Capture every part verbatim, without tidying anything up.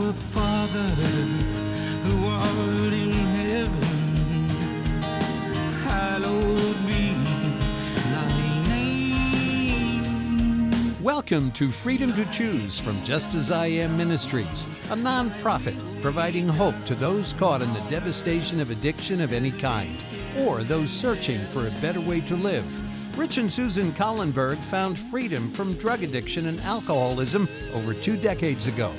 our Father who art in heaven, hallowed be thy name. Welcome to Freedom to Choose from Just As I Am Ministries, a nonprofit providing hope to those caught in the devastation of addiction of any kind, or those searching for a better way to live. Rich and Susan Kallenberg found freedom from drug addiction and alcoholism over two decades ago.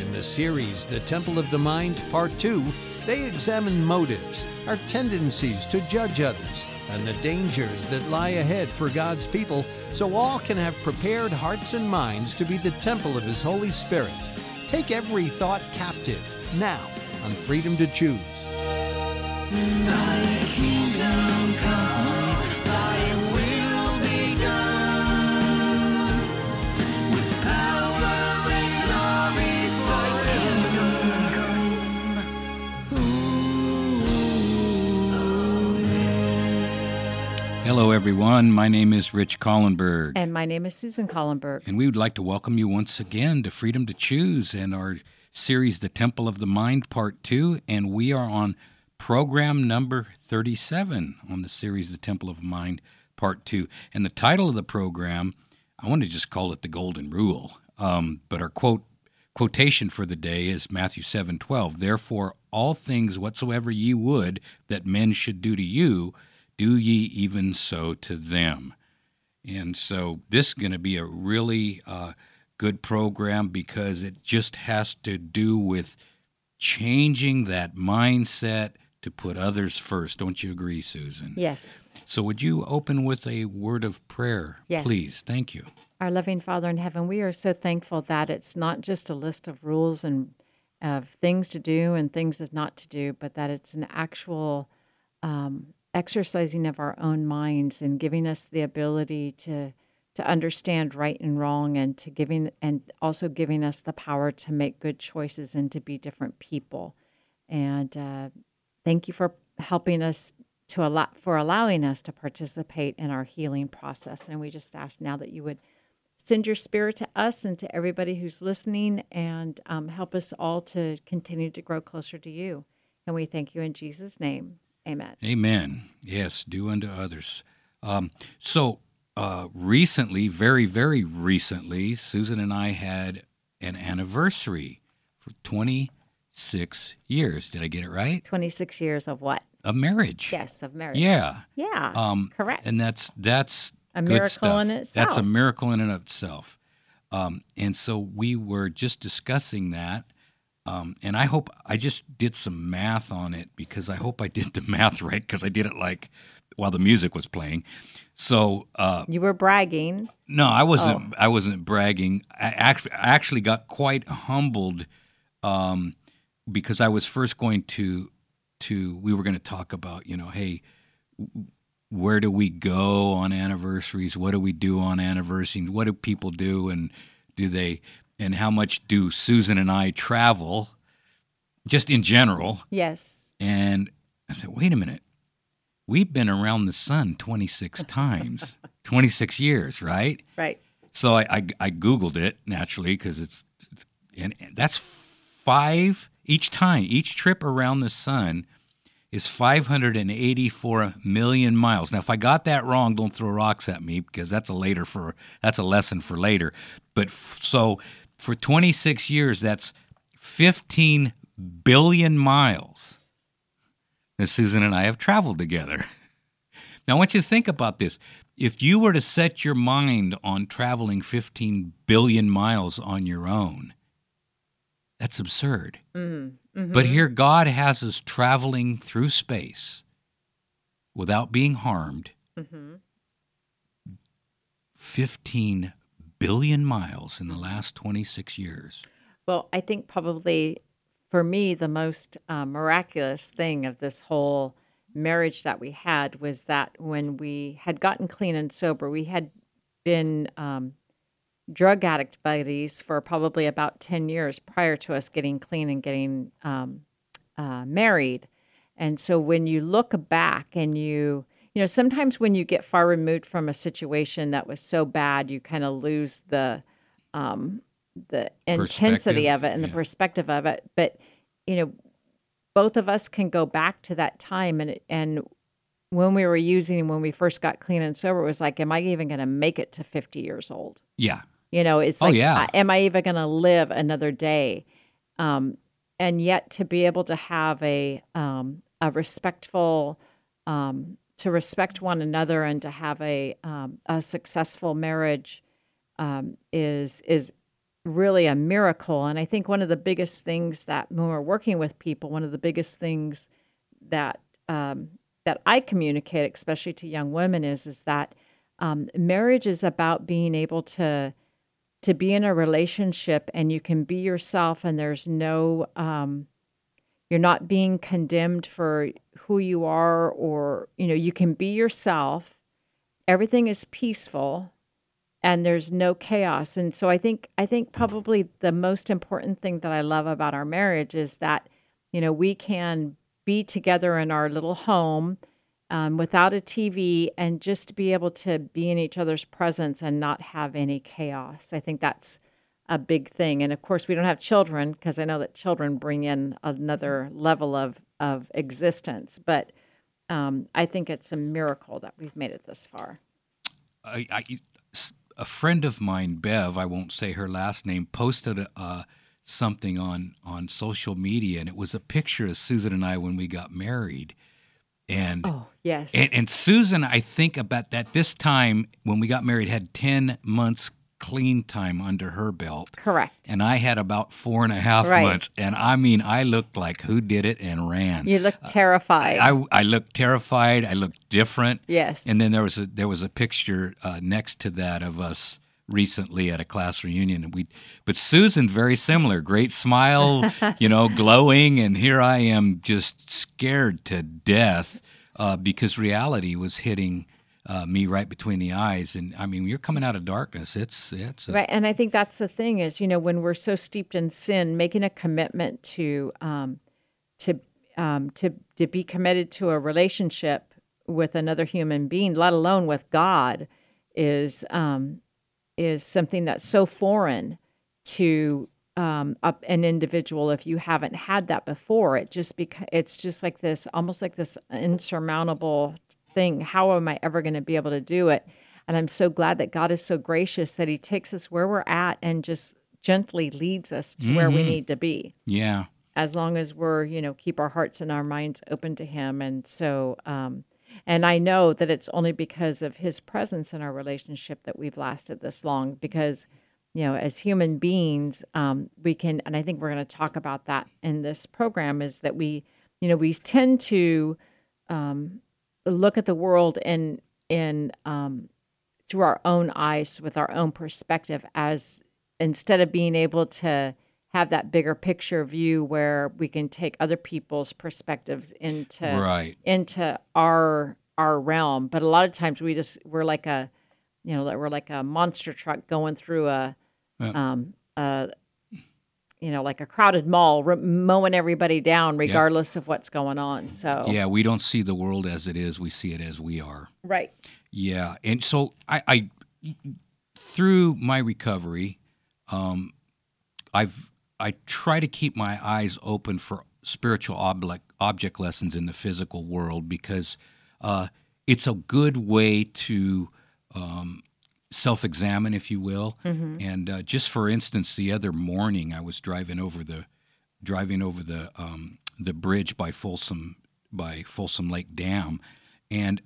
In the series, The Temple of the Mind, Part two, they examine motives, our tendencies to judge others, and the dangers that lie ahead for God's people, so all can have prepared hearts and minds to be the temple of His Holy Spirit. Take every thought captive, now, on Freedom to Choose. Thy kingdom come. Hello, everyone. My name is Rich Kallenberg. And my name is Susan Kallenberg. And we would like to welcome you once again to Freedom to Choose and our series, The Temple of the Mind, Part two. And we are on program number thirty-seven on the series, The Temple of Mind, Part two. And the title of the program, I want to just call it The Golden Rule. Um, but our quote quotation for the day is Matthew seven twelve. Therefore, all things whatsoever ye would that men should do to you, do ye even so to them. And so this is going to be a really uh, good program because it just has to do with changing that mindset to put others first. Don't you agree, Susan? Yes. So would you open with a word of prayer, yes, please? Thank you. Our loving Father in heaven, we are so thankful that it's not just a list of rules and of things to do and things not to do, but that it's an actual um exercising of our own minds and giving us the ability to to understand right and wrong, and to giving and also giving us the power to make good choices and to be different people. And uh, thank you for helping us to allow for allowing us to participate in our healing process. And we just ask now that you would send your spirit to us and to everybody who's listening, and um, help us all to continue to grow closer to you. And we thank you in Jesus' name. Amen. Amen. Yes, do unto others. Um, so uh, recently, very, very recently, Susan and I had an anniversary for twenty-six years. Did I get it right? twenty-six years of what? Of marriage. Yes, of marriage. Yeah. Yeah, um, correct. And that's that's a good miracle stuff. In itself. That's a miracle in and of itself. Um, and so we were just discussing that. Um, and I hope I just did some math on it because I hope I did the math right because I did it like while the music was playing. So uh, you were bragging. No, I wasn't. Oh. I wasn't bragging. I actually, I actually got quite humbled um, because I was first going to to we were going to talk about, you know, hey, where do we go on anniversaries? What do we do on anniversaries? What do people do, and do they? And how much do Susan and I travel, just in general? Yes. And I said, wait a minute. We've been around the sun twenty-six times, twenty-six years, right? Right. So I, I, I Googled it, naturally, because it's, it's – and that's five – each time, each trip around the sun is five hundred eighty-four million miles. Now, if I got that wrong, don't throw rocks at me because that's a later for – that's a lesson for later. But f- so – for twenty-six years, that's fifteen billion miles that Susan and I have traveled together. Now, I want you to think about this. If you were to set your mind on traveling fifteen billion miles on your own, that's absurd. Mm-hmm. Mm-hmm. But here God has us traveling through space without being harmed, mm-hmm, fifteen billion miles in the last twenty-six years. Well, I think probably for me, the most uh, miraculous thing of this whole marriage that we had was that when we had gotten clean and sober, we had been um, drug addict buddies for probably about ten years prior to us getting clean and getting um, uh, married. And so when you look back and you You know, sometimes when you get far removed from a situation that was so bad, you kind of lose the um, the intensity of it and yeah. the perspective of it. But, you know, both of us can go back to that time. And and when we were using, when we first got clean and sober, it was like, am I even going to make it to fifty years old? Yeah. You know, it's like, oh, yeah. am I even going to live another day? Um, and yet to be able to have a um, a respectful, um, to respect one another and to have a um, a successful marriage um, is is really a miracle. And I think one of the biggest things that when we're working with people, one of the biggest things that um, that I communicate, especially to young women, is is that um, marriage is about being able to to be in a relationship and you can be yourself and there's no, um, you're not being condemned for who you are or, you know, you can be yourself. Everything is peaceful and there's no chaos. And so I think, I think probably the most important thing that I love about our marriage is that, you know, we can be together in our little home Um, without a T V and just to be able to be in each other's presence and not have any chaos. I think that's a big thing. And of course, we don't have children because I know that children bring in another level of, of existence. But um, I think it's a miracle that we've made it this far. I, I, a friend of mine, Bev, I won't say her last name, posted uh, something on, on social media, and it was a picture of Susan and I when we got married. And oh, yes. And, and Susan, I think about that this time when we got married, had ten months clean time under her belt. Correct. And I had about four and a half right. months. And I mean, I looked like who did it and ran. You looked terrified. Uh, I, I looked terrified. I looked different. Yes. And then there was a, there was a picture uh, next to that of us recently at a class reunion, and we, but Susan, very similar, great smile, you know, glowing, and here I am just scared to death uh, because reality was hitting uh, me right between the eyes. And I mean, you're coming out of darkness. It's it's a- right, and I think that's the thing is, you know, when we're so steeped in sin, making a commitment to um, to um, to to be committed to a relationship with another human being, let alone with God, is. Um, is something that's so foreign to um, a, an individual if you haven't had that before. It just beca- it's just like this, almost like this insurmountable thing. How am I ever going to be able to do it? And I'm so glad that God is so gracious that he takes us where we're at and just gently leads us to mm-hmm. where we need to be. Yeah. As long as we're, you know, keep our hearts and our minds open to him. And so... Um, And I know that it's only because of his presence in our relationship that we've lasted this long because, you know, as human beings, um, we can, and I think we're going to talk about that in this program, is that we, you know, we tend to um, look at the world in, in um, through our own eyes, with our own perspective, as instead of being able to have that bigger picture view where we can take other people's perspectives into right. into our our realm. But a lot of times we just we're like a you know we're like a monster truck going through a yeah. um uh you know like a crowded mall, re- mowing everybody down regardless yeah. of what's going on. So yeah, we don't see the world as it is; we see it as we are. Right. Yeah, and so I, I through my recovery, um, I've I try to keep my eyes open for spiritual ob- object lessons in the physical world because uh, it's a good way to um, self-examine, if you will. Mm-hmm. And uh, just for instance, the other morning I was driving over the driving over the um, the bridge by Folsom by Folsom Lake Dam, and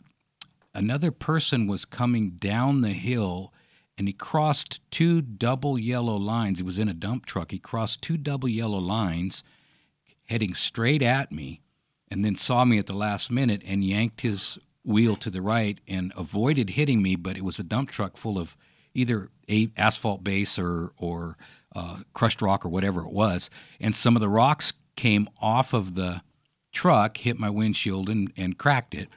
another person was coming down the hill. And he crossed two double yellow lines. He was in a dump truck. He crossed two double yellow lines heading straight at me and then saw me at the last minute and yanked his wheel to the right and avoided hitting me, but it was a dump truck full of either a asphalt base or, or uh, crushed rock or whatever it was. And some of the rocks came off of the truck, hit my windshield, and, and cracked it.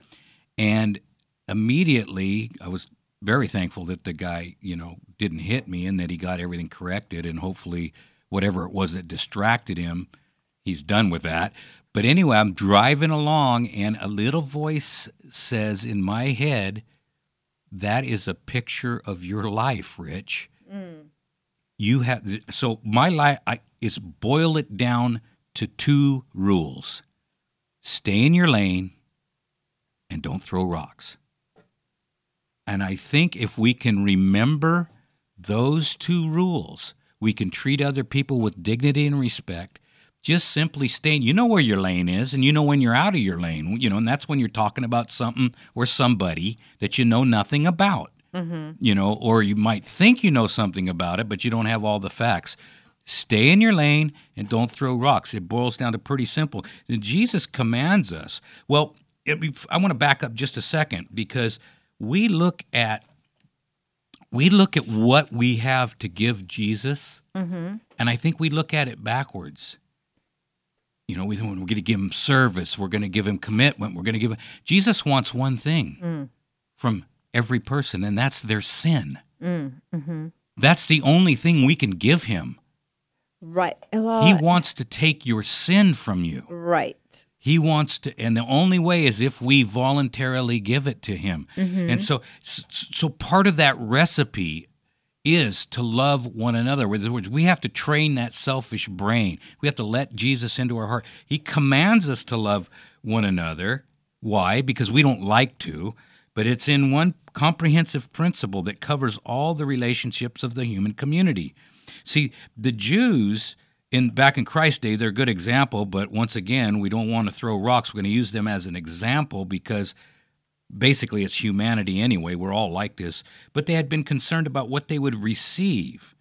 And immediately I was... very thankful that the guy, you know, didn't hit me and that he got everything corrected, and hopefully whatever it was that distracted him, he's done with that. But anyway, I'm driving along and a little voice says in my head, that is a picture of your life, Rich. Mm. You have so my life I, is boil it down to two rules: stay in your lane and don't throw rocks. And I think if we can remember those two rules, we can treat other people with dignity and respect. Just simply staying, you know where your lane is, and you know when you're out of your lane, you know, and that's when you're talking about something or somebody that you know nothing about, mm-hmm. you know, or you might think you know something about it, but you don't have all the facts. Stay in your lane and don't throw rocks. It boils down to pretty simple. And Jesus commands us. Well, it, I want to back up just a second, because we look at we look at what we have to give Jesus, mm-hmm. and I think we look at it backwards. You know, we think we're going to give him service, we're going to give him commitment, we're going to give him... Jesus wants one thing mm. from every person, and that's their sin. Mm. Mm-hmm. That's the only thing we can give him. Right. Well, he wants to take your sin from you. Right. He wants to, and the only way is if we voluntarily give it to him. Mm-hmm. And so, so part of that recipe is to love one another. In other words, we have to train that selfish brain. We have to let Jesus into our heart. He commands us to love one another. Why? Because we don't like to, but it's in one comprehensive principle that covers all the relationships of the human community. See, the Jews, in back in Christ's day, they're a good example, but once again, we don't want to throw rocks. We're going to use them as an example because basically, it's humanity anyway. We're all like this. But they had been concerned about what they would receive.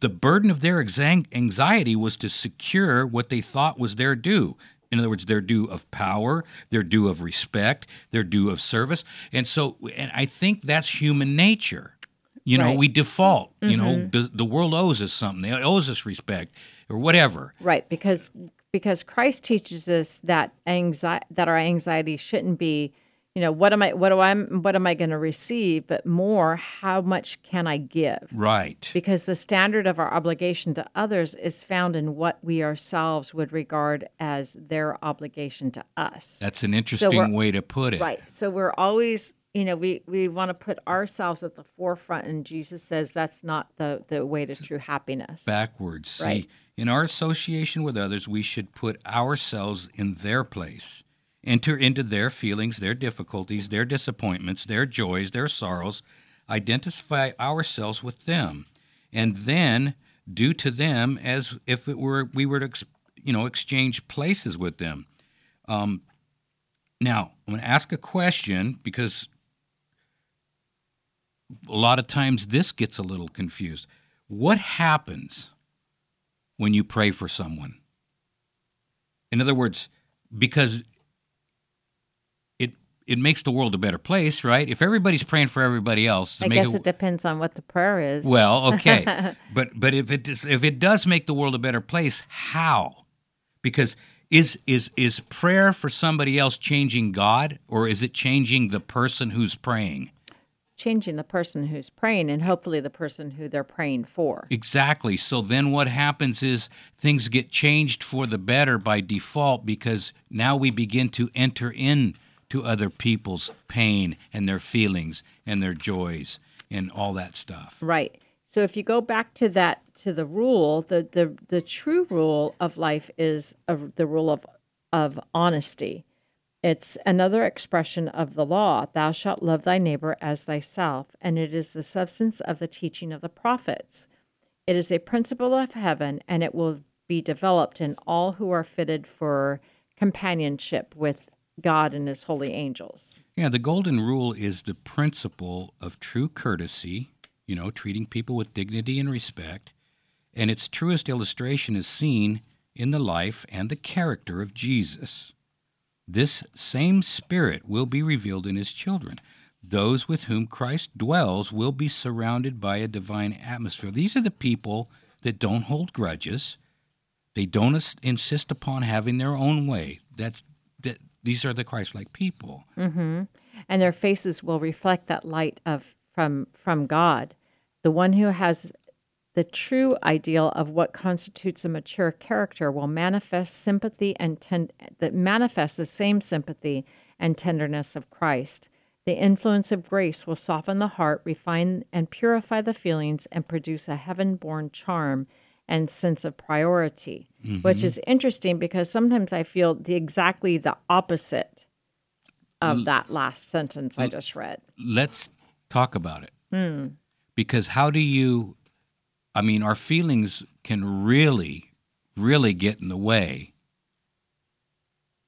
The burden of their anxiety was to secure what they thought was their due. In other words, their due of power, their due of respect, their due of service. And so and I think that's human nature. You know, right. we default. Mm-hmm. You know, the, the world owes us something. It owes us respect or whatever. Right, because because Christ teaches us that anxiety, that our anxiety shouldn't be, you know, what am I? What do I? What am I going to receive? But more, how much can I give? Right. Because the standard of our obligation to others is found in what we ourselves would regard as their obligation to us. That's an interesting way to put it. Right. So we're always, you know, we, we want to put ourselves at the forefront, and Jesus says that's not the, the way to true happiness. Backwards. Right? See, in our association with others, we should put ourselves in their place. Enter into their feelings, their difficulties, their disappointments, their joys, their sorrows. Identify ourselves with them, and then do to them as if it were we were to, you know, exchange places with them. Um, now, I'm going to ask a question because a lot of times this gets a little confused. What happens when you pray for someone? In other words, because it makes the world a better place, right? If everybody's praying for everybody else, I guess it, it depends on what the prayer is. Well, okay, but but if it does, if it does make the world a better place, how? Because is is is prayer for somebody else changing God, or is it changing the person who's praying? Changing the person who's praying, and hopefully the person who they're praying for. Exactly. So then what happens is things get changed for the better by default, because now we begin to enter in to other people's pain and their feelings and their joys and all that stuff. Right. So if you go back to that, to the rule, the the, the true rule of life is a, the rule of, of honesty. It's another expression of the law, thou shalt love thy neighbor as thyself, and it is the substance of the teaching of the prophets. It is a principle of heaven, and it will be developed in all who are fitted for companionship with God and his holy angels. Yeah, the golden rule is the principle of true courtesy, you know, treating people with dignity and respect, and its truest illustration is seen in the life and the character of Jesus. This same spirit will be revealed in his children. Those with whom Christ dwells will be surrounded by a divine atmosphere. These are the people that don't hold grudges. They don't insist upon having their own way. That's that. These are the Christ-like people. Mm-hmm. And their faces will reflect that light of from from God. The one who has the true ideal of what constitutes a mature character will manifest sympathy and ten- that manifests the same sympathy and tenderness of Christ. The influence of grace will soften the heart, refine and purify the feelings, and produce a heaven-born charm and sense of priority, mm-hmm. which is interesting because sometimes I feel the exactly the opposite of L- that last sentence L- I just read. Let's talk about it. Mm. Because how do you, I mean, our feelings can really, really get in the way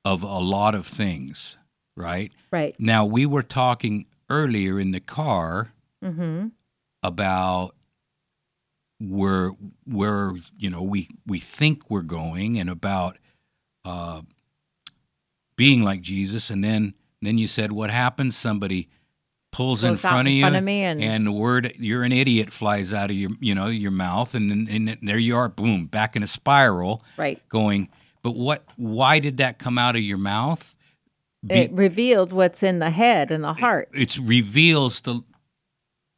of a lot of things, right? Right. Now, we were talking earlier in the car mm-hmm. about where, where you know, we, we think we're going and about uh, being like Jesus. And then, and then you said, what happens? Somebody pulls in front of you, and... and the word "you're an idiot" flies out of your, you know, your mouth, and then and there you are, boom, back in a spiral, right? Going, but what? Why did that come out of your mouth? Be- it revealed what's in the head and the heart. It, it reveals the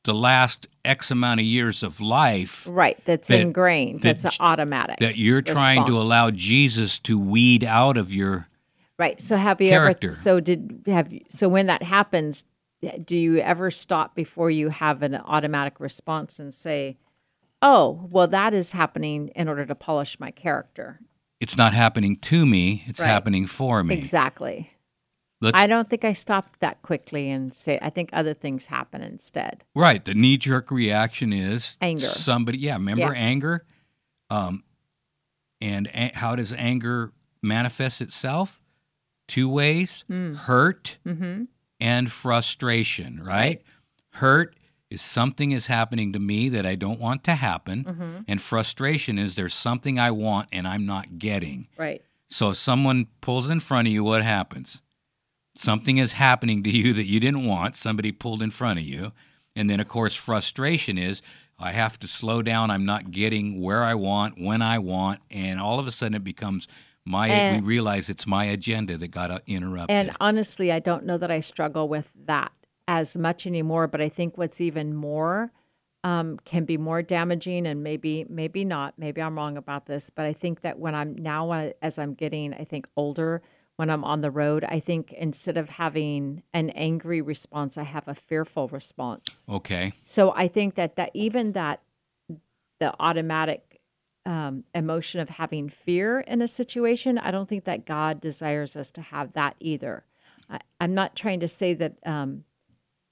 the last X amount of years of life, right? That's that, ingrained. That, that's an automatic. That you're response. Trying to allow Jesus to weed out of your right. So have you character. ever? So did have? So when that happens. Do you ever stop before you have an automatic response and say, oh, well, that is happening in order to polish my character? It's not happening to me. It's right. happening for me. Exactly. Let's, I don't think I stopped that quickly and say, I think other things happen instead. Right. The knee-jerk reaction is anger. Somebody, yeah, remember yeah. anger? Um, and a- how does anger manifest itself? Two ways, mm. hurt. Mm-hmm. And frustration, right? right? Hurt is something is happening to me that I don't want to happen, mm-hmm. and frustration is there's something I want and I'm not getting. Right. So if someone pulls in front of you, what happens? Something is happening to you that you didn't want. Somebody pulled in front of you. And then, of course, frustration is I have to slow down. I'm not getting where I want, when I want, and all of a sudden it becomes... My, and, we realize it's my agenda that got interrupted. And honestly, I don't know that I struggle with that as much anymore, but I think what's even more um, can be more damaging, and maybe maybe not, maybe I'm wrong about this, but I think that when I'm now, as I'm getting, I think, older, when I'm on the road, I think instead of having an angry response, I have a fearful response. Okay. So I think that, that even that, the automatic Um, emotion of having fear in a situation, I don't think that God desires us to have that either. I, I'm not trying to say that um,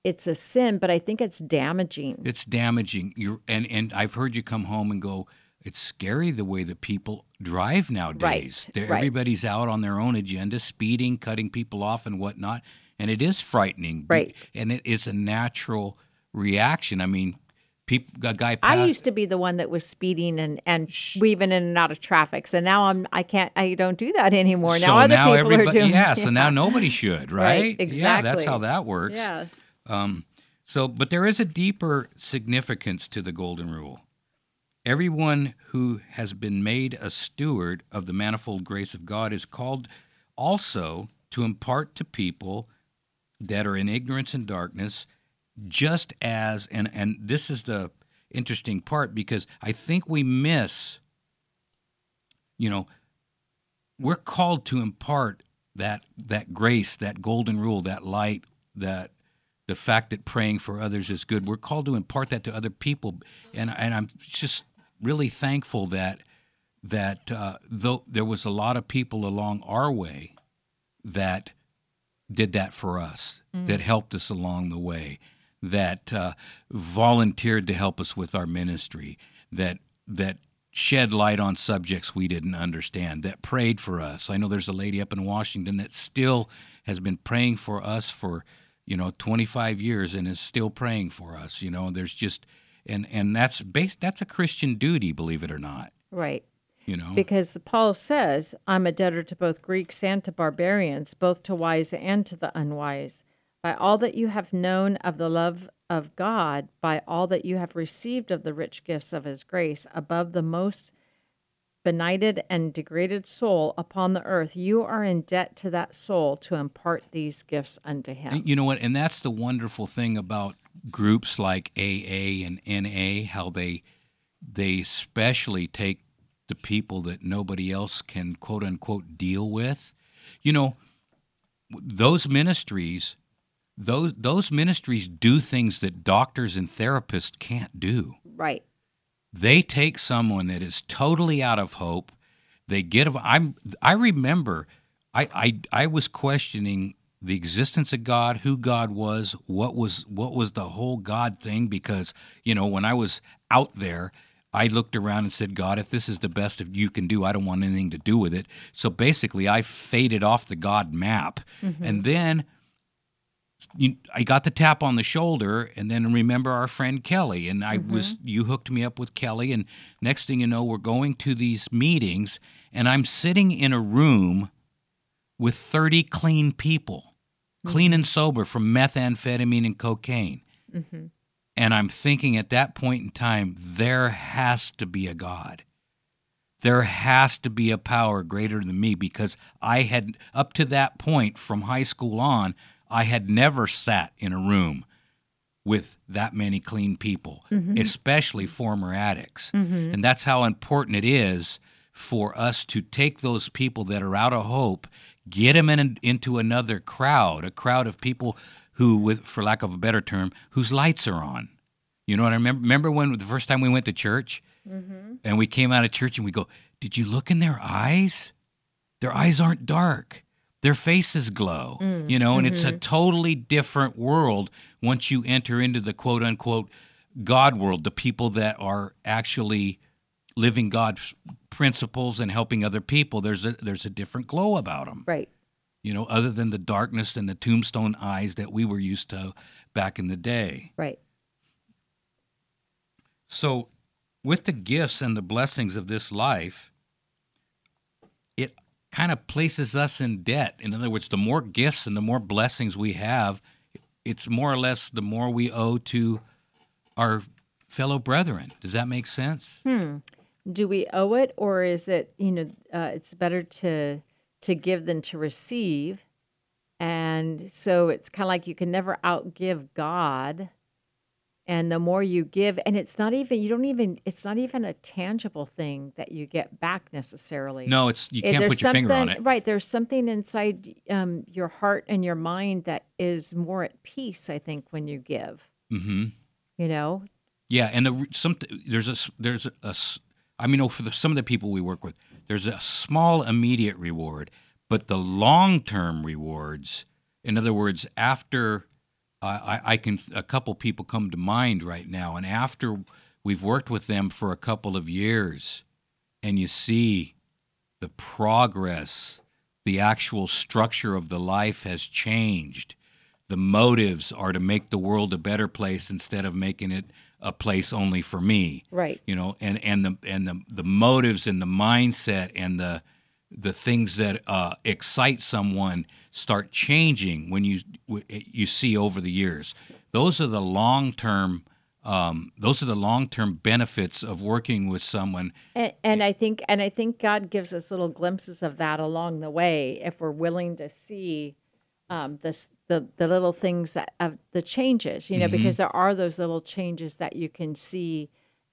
it's a sin, but I think it's damaging. It's damaging. You're, and, and I've heard you come home and go, it's scary the way the people drive nowadays. Right, right. Everybody's out on their own agenda, speeding, cutting people off and whatnot, and it is frightening. Right. And it is a natural reaction. I mean, People, a guy passed. I used to be the one that was speeding and, and weaving in and out of traffic. So now I'm I can't I don't do that anymore. Now so other now people are doing. Yeah, yeah. So now nobody should, right? right? Exactly. Yeah, that's how that works. Yes. Um. So, but there is a deeper significance to the golden rule. Everyone who has been made a steward of the manifold grace of God is called also to impart to people that are in ignorance and darkness. Just as, and, and this is the interesting part, because I think we miss, you know, we're called to impart that that grace, that golden rule, that light, that the fact that praying for others is good. We're called to impart that to other people, and and I'm just really thankful that that uh, though there was a lot of people along our way that did that for us, mm. that helped us along the way. That uh, volunteered to help us with our ministry, that that shed light on subjects we didn't understand, that prayed for us. I know there's a lady up in Washington that still has been praying for us for, you know, twenty-five years and is still praying for us. You know, there's just, and and that's based, that's a Christian duty, believe it or not. Right. You know, because Paul says, I'm a debtor to both Greeks and to barbarians, both to wise and to the unwise. By all that you have known of the love of God, by all that you have received of the rich gifts of his grace, above the most benighted and degraded soul upon the earth, you are in debt to that soul to impart these gifts unto him. And you know what? And that's the wonderful thing about groups like A A and N A, how they they especially take the people that nobody else can, quote unquote, deal with. You know, those ministries Those those ministries do things that doctors and therapists can't do. Right. They take someone that is totally out of hope. They get. I'm. I remember. I, I I was questioning the existence of God, who God was, what was what was the whole God thing, because you know when I was out there, I looked around and said, God, if this is the best of you can do, I don't want anything to do with it. So basically, I faded off the God map, mm-hmm. and then. You, I got the tap on the shoulder, and then remember our friend Kelly, and I mm-hmm. was you hooked me up with Kelly, and next thing you know, we're going to these meetings, and I'm sitting in a room with thirty clean people, mm-hmm. clean and sober from methamphetamine and cocaine, mm-hmm. and I'm thinking at that point in time, there has to be a God. There has to be a power greater than me, because I had, up to that point from high school on, I had never sat in a room with that many clean people, mm-hmm. especially former addicts. Mm-hmm. And that's how important it is for us to take those people that are out of hope, get them in, into another crowd, a crowd of people who, with, for lack of a better term, whose lights are on. You know what I remember? Remember when the first time we went to church mm-hmm. and we came out of church and we go, did you look in their eyes? Their eyes aren't dark. Their faces glow, mm, you know, and mm-hmm. it's a totally different world once you enter into the quote-unquote God world, the people that are actually living God's principles and helping other people. There's a, there's a different glow about them. Right. You know, other than the darkness and the tombstone eyes that we were used to back in the day. Right. So with the gifts and the blessings of this life, it kind of places us in debt. In other words, the more gifts and the more blessings we have, it's more or less the more we owe to our fellow brethren. Does that make sense? Hmm. Do we owe it, or is it, you know, uh, it's better to to give than to receive? And so it's kind of like you can never outgive God. And the more you give, and it's not even, you don't even, it's not even a tangible thing that you get back necessarily. No, it's, you can't put your finger on it. Right. There's something inside um, your heart and your mind that is more at peace, I think, when you give. Mm-hmm. You know? Yeah. And the, some, there's a, there's a, I mean, for the, some of the people we work with, there's a small immediate reward, but the long-term rewards, in other words, after... I, I can a couple people come to mind right now, and after we've worked with them for a couple of years, and you see the progress, the actual structure of the life has changed. The motives are to make the world a better place instead of making it a place only for me. Right. You know, and, and the and the, the motives and the mindset and the the things that uh, excite someone start changing when you you see over the years. Those are the long term. Um, those are the long term benefits of working with someone. And, and I think, and I think God gives us little glimpses of that along the way, if we're willing to see um, this, the the little things that of the changes. You know, mm-hmm. because there are those little changes that you can see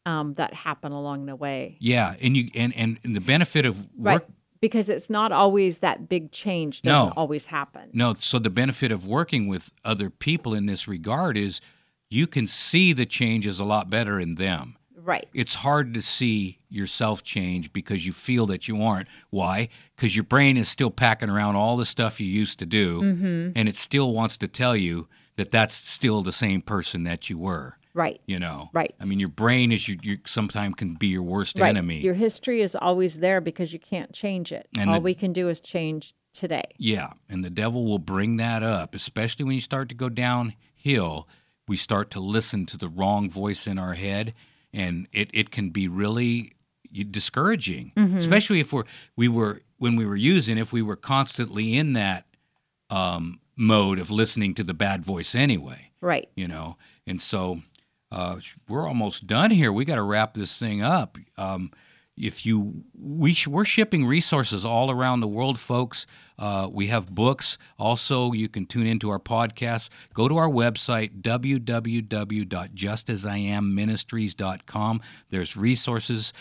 um, that happen along the way. Yeah, and you and and the benefit of work. Right. Because it's not always that big change doesn't no. always happen. No, so the benefit of working with other people in this regard is you can see the changes a lot better in them. Right. It's hard to see yourself change because you feel that you aren't. Why? Because your brain is still packing around all the stuff you used to do, mm-hmm. and it still wants to tell you that that's still the same person that you were. Right. You know. Right. I mean, your brain is your, your sometimes can be your worst right. enemy. Your history is always there because you can't change it. And all the, we can do is change today. Yeah, and the devil will bring that up, especially when you start to go downhill. We start to listen to the wrong voice in our head, and it, it can be really discouraging, mm-hmm. especially if we're we were when we were using if we were constantly in that um, mode of listening to the bad voice anyway. Right. You know, and so. Uh, we're almost done here. We got to wrap this thing up. Um, if you, we sh- we're shipping resources all around the world, folks. Uh, we have books. Also, you can tune into our podcast. Go to our website, w w w dot just as i am ministries dot com. There's resources.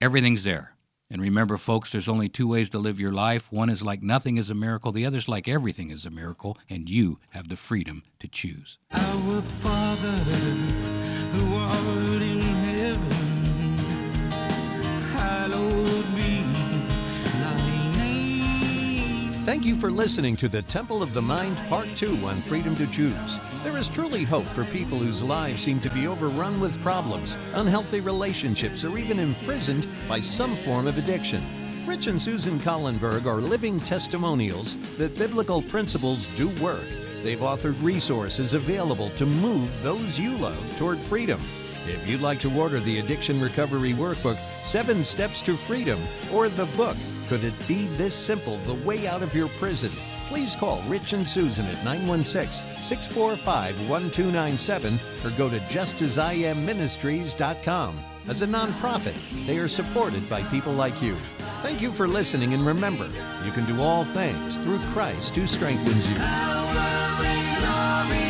Everything's there. And remember, folks, there's only two ways to live your life. One is like nothing is a miracle. The other is like everything is a miracle. And you have the freedom to choose. Our Father, who art in heaven, hallowed be thy name. Thank you for listening to The Temple of the Mind, Part two on Freedom to Choose. There is truly hope for people whose lives seem to be overrun with problems, unhealthy relationships, or even imprisoned by some form of addiction. Rich and Susan Kallenberg are living testimonials that biblical principles do work. They've authored resources available to move those you love toward freedom. If you'd like to order the Addiction Recovery Workbook, Seven Steps to Freedom, or the book, Could It Be This Simple? The Way Out of Your Prison, please call Rich and Susan at nine one six, six four five, one two nine seven or go to just as I am ministries dot com. As a nonprofit, they are supported by people like you. Thank you for listening, and remember, you can do all things through Christ who strengthens you.